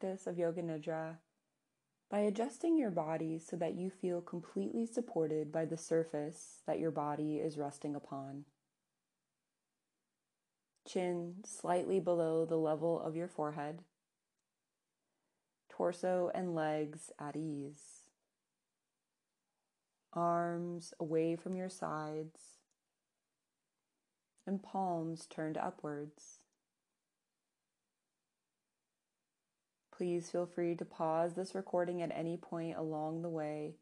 practice of Yoga Nidra by adjusting your body so that you feel completely supported by the surface that your body is resting upon. Chin slightly below the level of your forehead. Torso and legs at ease. Arms away from your sides and palms turned upwards. Please feel free to pause this recording at any point along the way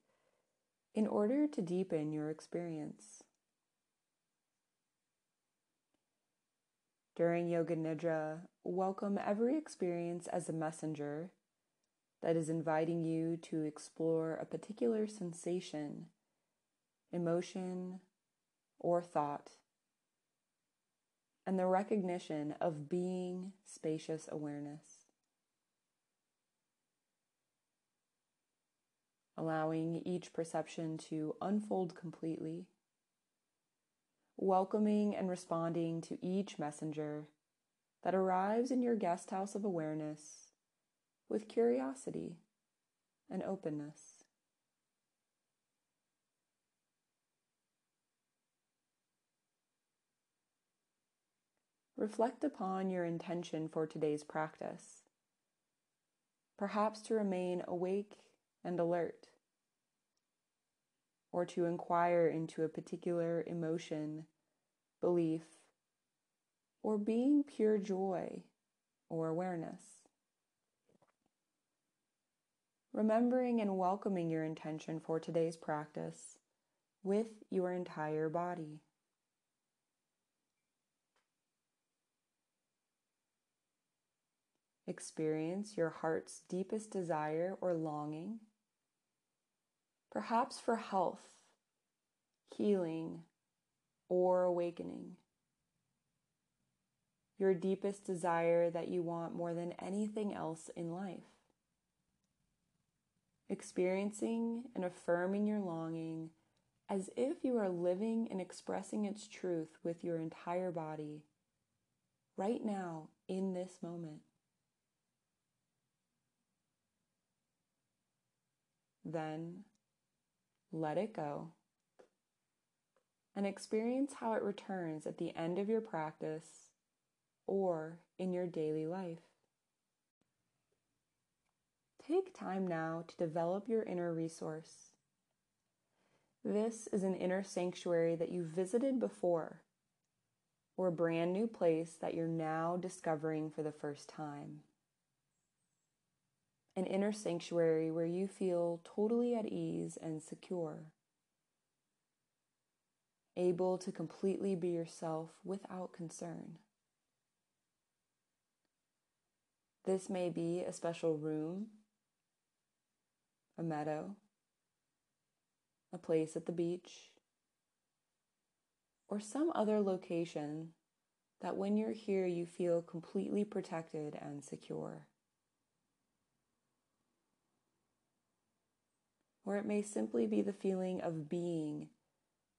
in order to deepen your experience. During Yoga Nidra, welcome every experience as a messenger that is inviting you to explore a particular sensation, emotion, or thought, and the recognition of being spacious awareness. Allowing each perception to unfold completely, welcoming and responding to each messenger that arrives in your guest house of awareness with curiosity and openness. Reflect upon your intention for today's practice, perhaps to remain awake and alert, or to inquire into a particular emotion, belief, or being pure joy or awareness. Remembering and welcoming your intention for today's practice with your entire body. Experience your heart's deepest desire or longing, perhaps for health, healing, or awakening. Your deepest desire that you want more than anything else in life. Experiencing and affirming your longing as if you are living and expressing its truth with your entire body, right now in this moment. Then, let it go and experience how it returns at the end of your practice or in your daily life. Take time now to develop your inner resource. This is an inner sanctuary that you visited before, or a brand new place that you're now discovering for the first time. An inner sanctuary where you feel totally at ease and secure, able to completely be yourself without concern. This may be a special room, a meadow, a place at the beach, or some other location that when you're here you feel completely protected and secure. Or it may simply be the feeling of being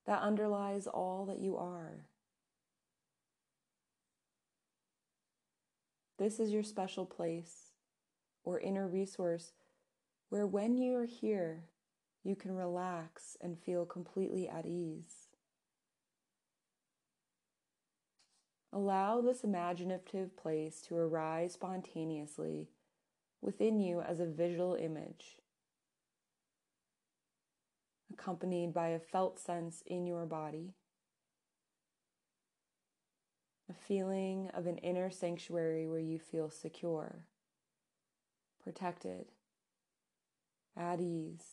that underlies all that you are. This is your special place or inner resource where when you are here, you can relax and feel completely at ease. Allow this imaginative place to arise spontaneously within you as a visual image, accompanied by a felt sense in your body, a feeling of an inner sanctuary where you feel secure, protected, at ease,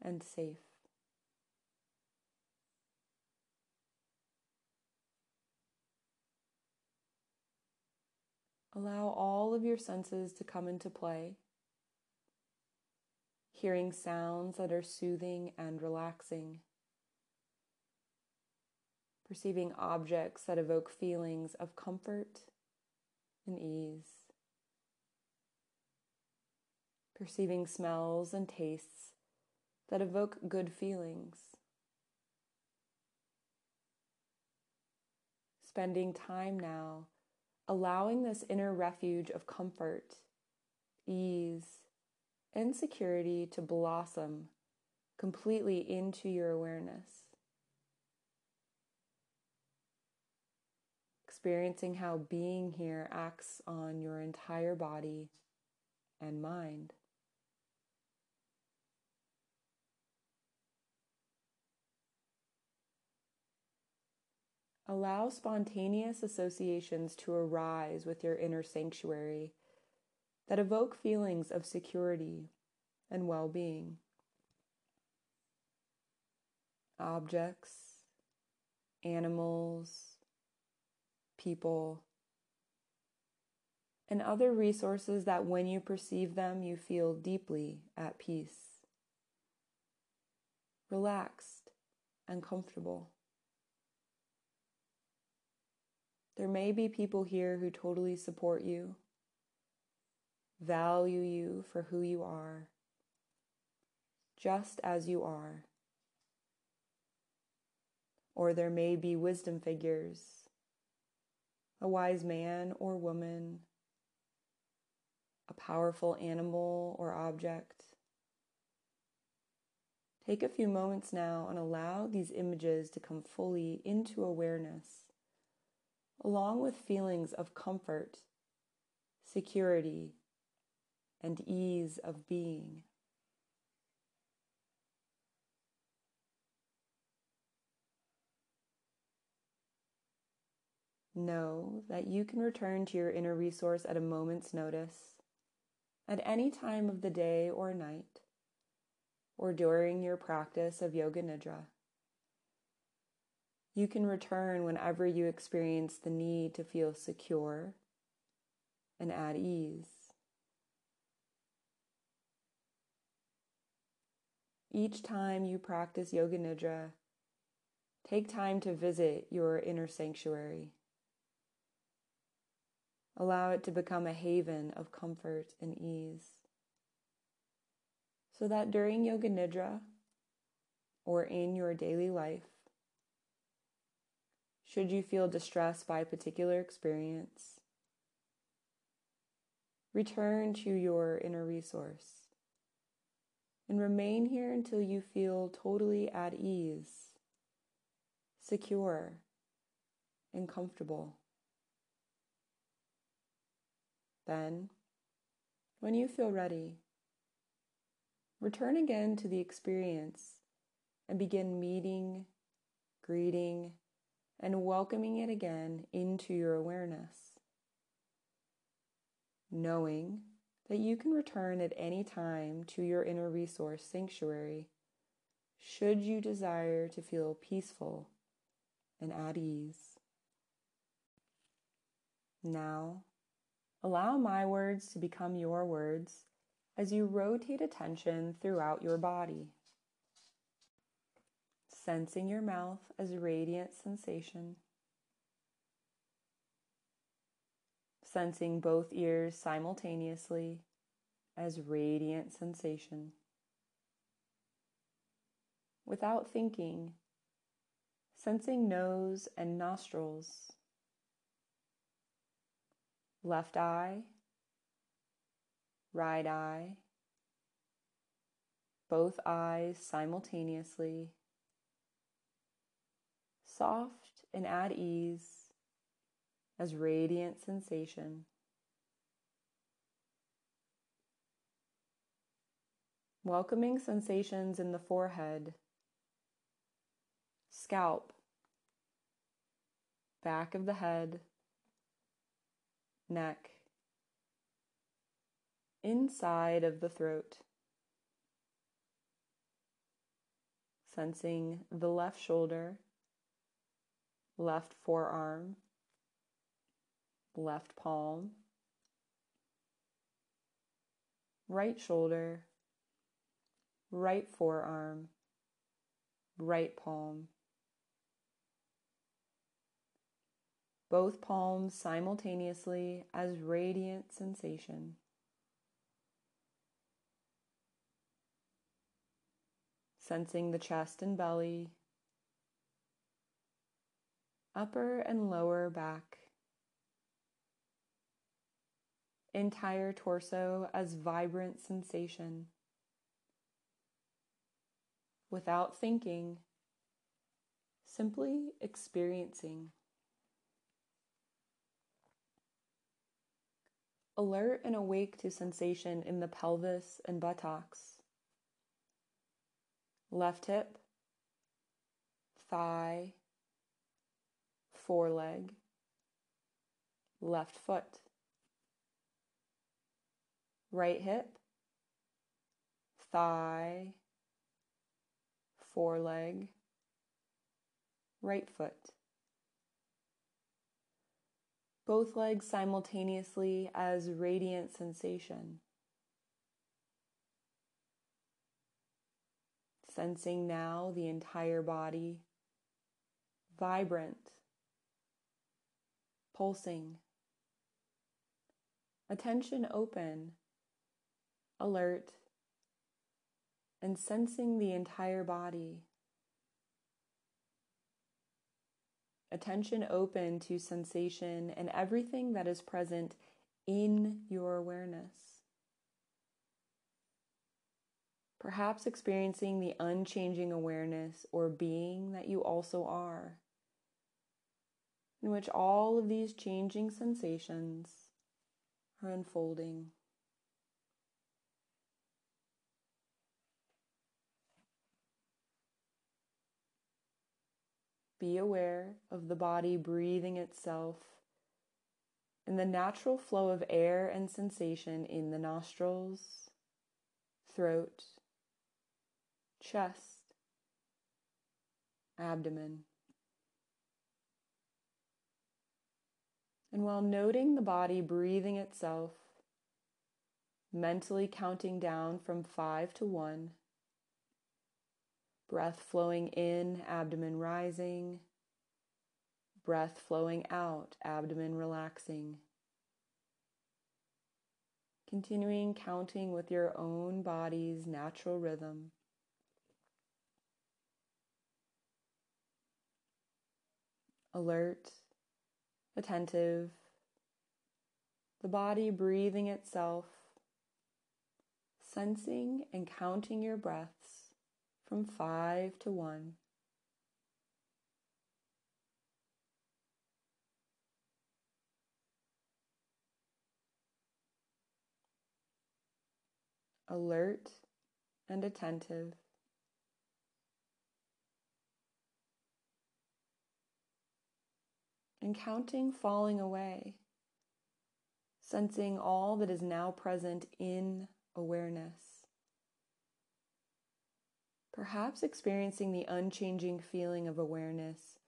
and safe. Allow all of your senses to come into play. Hearing sounds that are soothing and relaxing. Perceiving objects that evoke feelings of comfort and ease. Perceiving smells and tastes that evoke good feelings. Spending time now, allowing this inner refuge of comfort ease, and security to blossom completely into your awareness. Experiencing how being here acts on your entire body and mind. Allow spontaneous associations to arise with your inner sanctuary that evoke feelings of security and well-being. Objects, animals, people, and other resources that when you perceive them, you feel deeply at peace, relaxed, and comfortable. There may be people here who totally support you, value you for who you are, just as you are. Or there may be wisdom figures, a wise man or woman, a powerful animal or object. Take a few moments now and allow these images to come fully into awareness, along with feelings of comfort, security, and ease of being. Know that you can return to your inner resource at a moment's notice, at any time of the day or night, or during your practice of Yoga Nidra. You can return whenever you experience the need to feel secure and at ease. Each time you practice Yoga Nidra, take time to visit your inner sanctuary. Allow it to become a haven of comfort and ease, so that during Yoga Nidra or in your daily life, should you feel distressed by a particular experience, return to your inner resource and remain here until you feel totally at ease, secure, and comfortable. Then, when you feel ready, return again to the experience and begin meeting, greeting, and welcoming it again into your awareness, knowing that you can return at any time to your inner resource sanctuary should you desire to feel peaceful and at ease. Now, allow my words to become your words as you rotate attention throughout your body, sensing your mouth as radiant sensation, sensing both ears simultaneously as radiant sensation. Without thinking, sensing nose and nostrils, left eye, right eye, both eyes simultaneously, soft and at ease as radiant sensation. Welcoming sensations in the forehead, scalp, back of the head, neck, inside of the throat, sensing the left shoulder, left forearm, left palm, right shoulder, right forearm, right palm. Both palms simultaneously as radiant sensation. Sensing the chest and belly, upper and lower back, entire torso as vibrant sensation. Without thinking, simply experiencing. Alert and awake to sensation in the pelvis and buttocks, left hip, thigh, foreleg, left foot, right hip, thigh, foreleg, right foot. Both legs simultaneously as radiant sensation. Sensing now the entire body, vibrant, pulsing, attention open, alert, and sensing the entire body. Attention open to sensation and everything that is present in your awareness. Perhaps experiencing the unchanging awareness or being that you also are, in which all of these changing sensations are unfolding. Be aware of the body breathing itself and the natural flow of air and sensation in the nostrils, throat, chest, abdomen. And while noting the body breathing itself, mentally counting down from 5 to 1, breath flowing in, abdomen rising. Breath flowing out, abdomen relaxing. Continuing counting with your own body's natural rhythm. Alert, attentive, the body breathing itself, sensing and counting your breaths. From 5 to 1. Alert and attentive. And counting falling away. Sensing all that is now present in awareness. Perhaps experiencing the unchanging feeling of awareness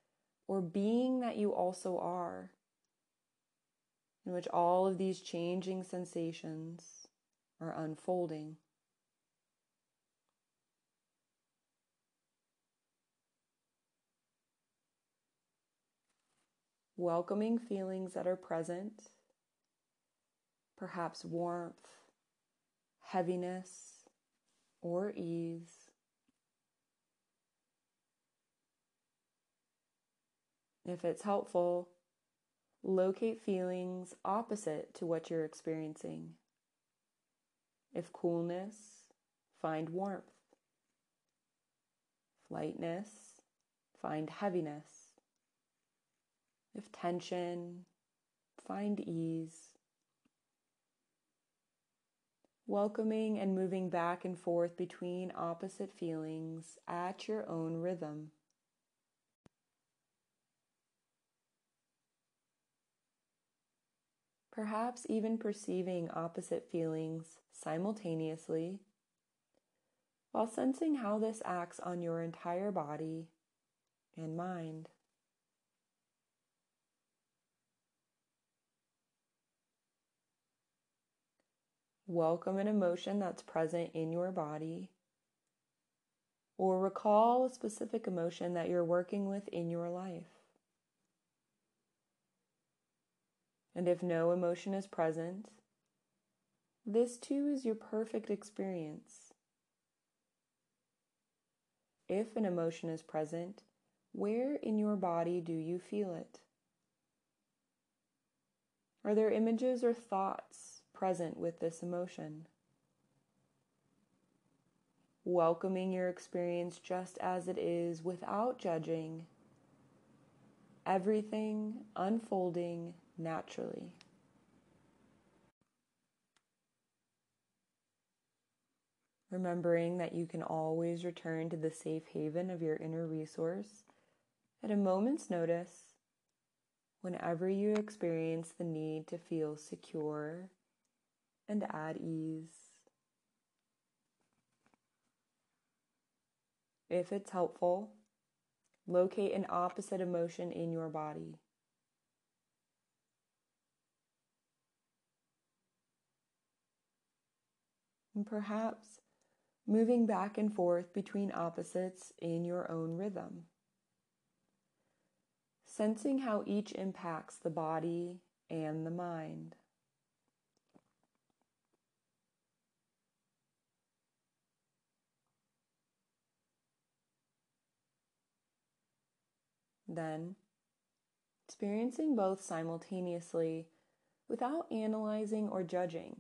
or being that you also are, in which all of these changing sensations are unfolding. Welcoming feelings that are present, perhaps warmth, heaviness, or ease. If it's helpful, locate feelings opposite to what you're experiencing. If coolness, find warmth. If lightness, find heaviness. If tension, find ease. Welcoming and moving back and forth between opposite feelings at your own rhythm. Perhaps even perceiving opposite feelings simultaneously, while sensing how this acts on your entire body and mind. Welcome an emotion that's present in your body, or recall a specific emotion that you're working with in your life. And if no emotion is present, this too is your perfect experience. If an emotion is present, where in your body do you feel it? Are there images or thoughts present with this emotion. Welcoming your experience just as it is, without judging, everything unfolding naturally. Remembering that you can always return to the safe haven of your inner resource at a moment's notice whenever you experience the need to feel secure and at ease. If it's helpful, locate an opposite emotion in your body. And perhaps moving back and forth between opposites in your own rhythm. Sensing how each impacts the body and the mind. Then, experiencing both simultaneously without analyzing or judging.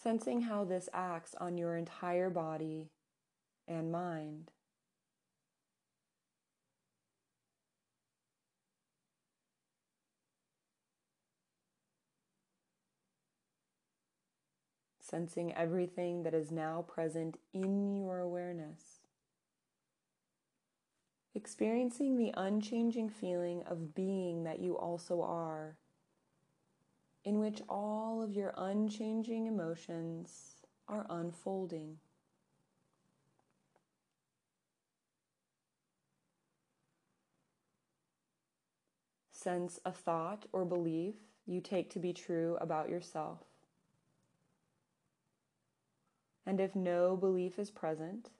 Sensing how this acts on your entire body and mind. Sensing everything that is now present in your awareness. Experiencing the unchanging feeling of being that you also are, in which all of your unchanging emotions are unfolding. Sense a thought or belief you take to be true about yourself. And if no belief is present,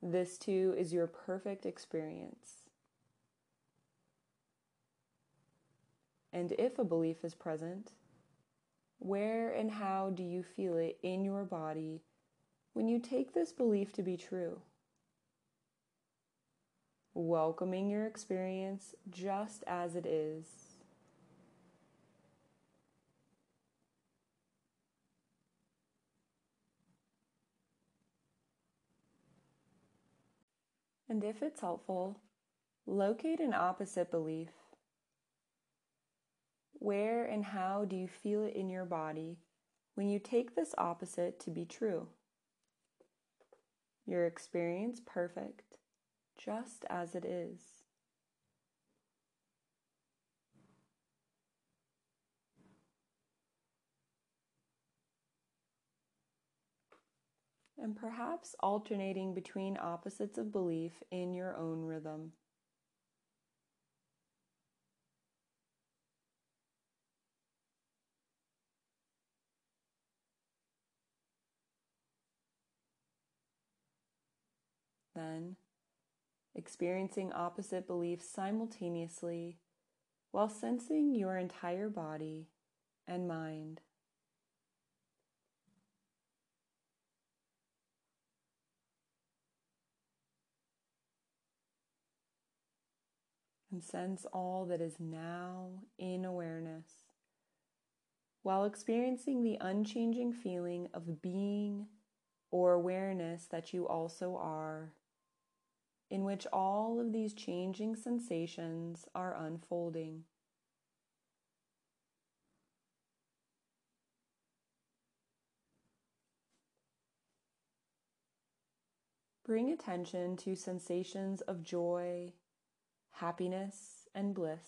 this too is your perfect experience. And if a belief is present, where and how do you feel it in your body when you take this belief to be true? Welcoming your experience just as it is. And if it's helpful, locate an opposite belief. Where and how do you feel it in your body when you take this opposite to be true? Your experience perfect, just as it is. And perhaps alternating between opposites of belief in your own rhythm. Then, experiencing opposite beliefs simultaneously while sensing your entire body and mind. And sense all that is now in awareness while experiencing the unchanging feeling of being or awareness that you also are, in which all of these changing sensations are unfolding. Bring attention to sensations of joy, happiness, and bliss.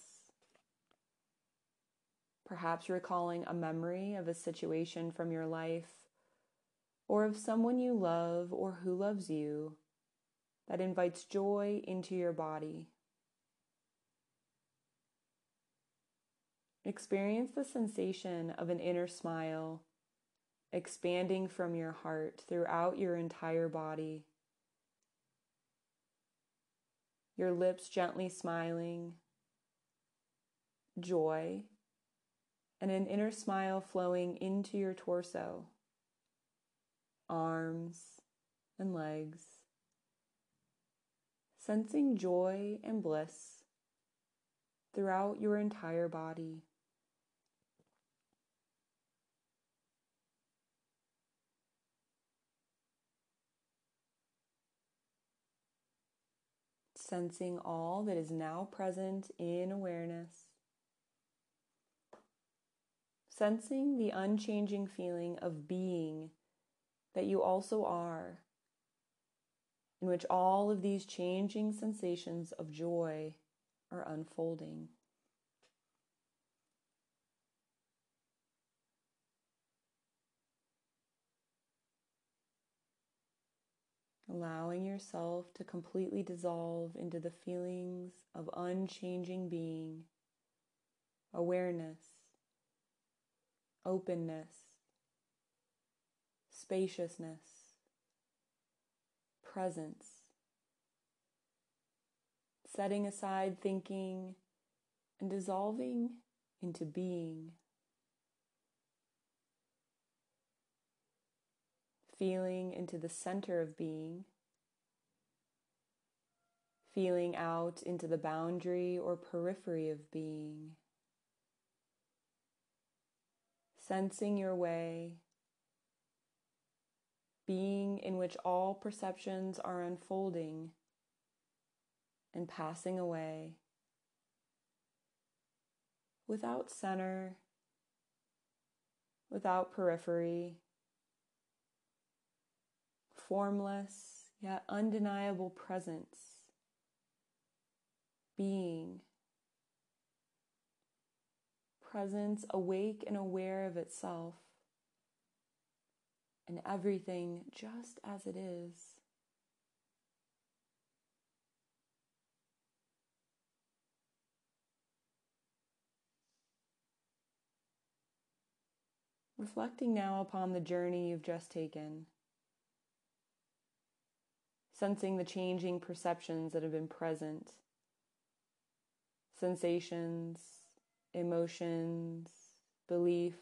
Perhaps recalling a memory of a situation from your life, or of someone you love or who loves you, that invites joy into your body. Experience the sensation of an inner smile expanding from your heart throughout your entire body. Your lips gently smiling, joy, and an inner smile flowing into your torso, arms, and legs. Sensing joy and bliss throughout your entire body. sensing all that is now present in awareness. Sensing the unchanging feeling of being that you also are, in which all of these changing sensations of joy are unfolding. Allowing yourself to completely dissolve into the feelings of unchanging being, awareness, openness, spaciousness, presence. Setting aside thinking and dissolving into being. Feeling into the center of being, feeling out into the boundary or periphery of being, sensing your way, being in which all perceptions are unfolding and passing away, without center, without periphery, formless yet undeniable presence, being, presence awake and aware of itself, and everything just as it is. Reflecting now upon the journey you've just taken. Sensing the changing perceptions that have been present, sensations, emotions, belief,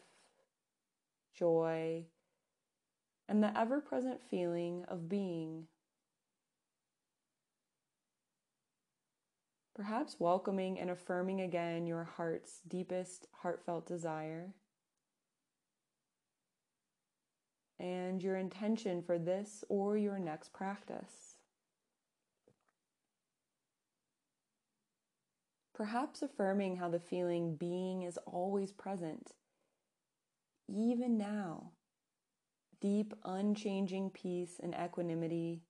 joy, and the ever-present feeling of being. Perhaps welcoming and affirming again your heart's deepest heartfelt desire and your intention for this or your next practice. Perhaps affirming how the feeling being is always present, even now, deep unchanging peace and equanimity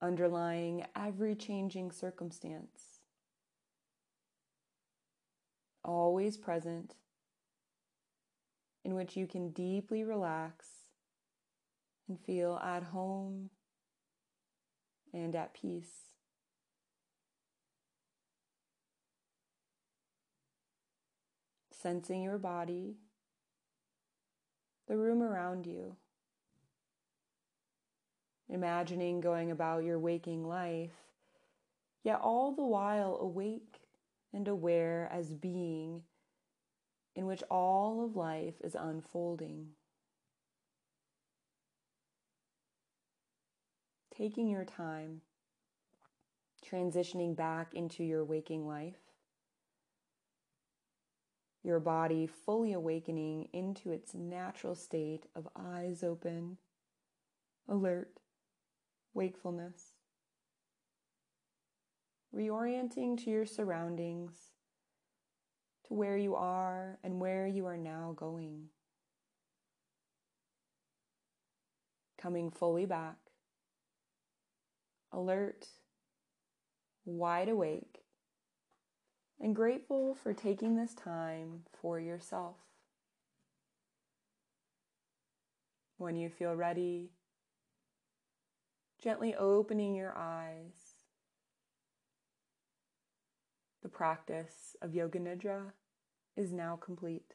underlying every changing circumstance. Always present, in which you can deeply relax and feel at home and at peace. Sensing your body, the room around you, imagining going about your waking life, yet all the while awake and aware as being, in which all of life is unfolding. Taking your time, transitioning back into your waking life, your body fully awakening into its natural state of eyes open, alert, wakefulness, reorienting to your surroundings, to where you are and where you are now going. Coming fully back, alert, wide awake, and grateful for taking this time for yourself. When you feel ready, gently opening your eyes. The practice of Yoga Nidra is now complete.